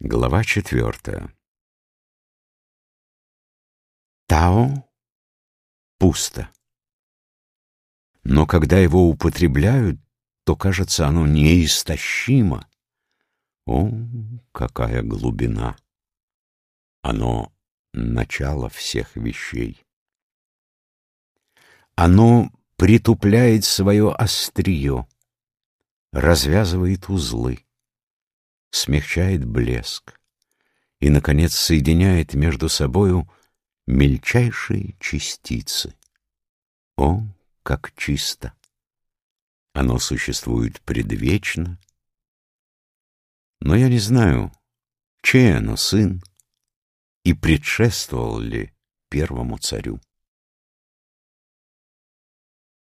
Глава 4. Тао пусто. Но когда его употребляют, то, кажется, оно неистощимо. О, какая глубина! Оно — начало всех вещей. Оно притупляет свое острие, развязывает узлы, смягчает блеск и, наконец, соединяет между собою мельчайшие частицы. О, как чисто! Оно существует предвечно. Но я не знаю, чей оно сын и предшествовал ли первому царю.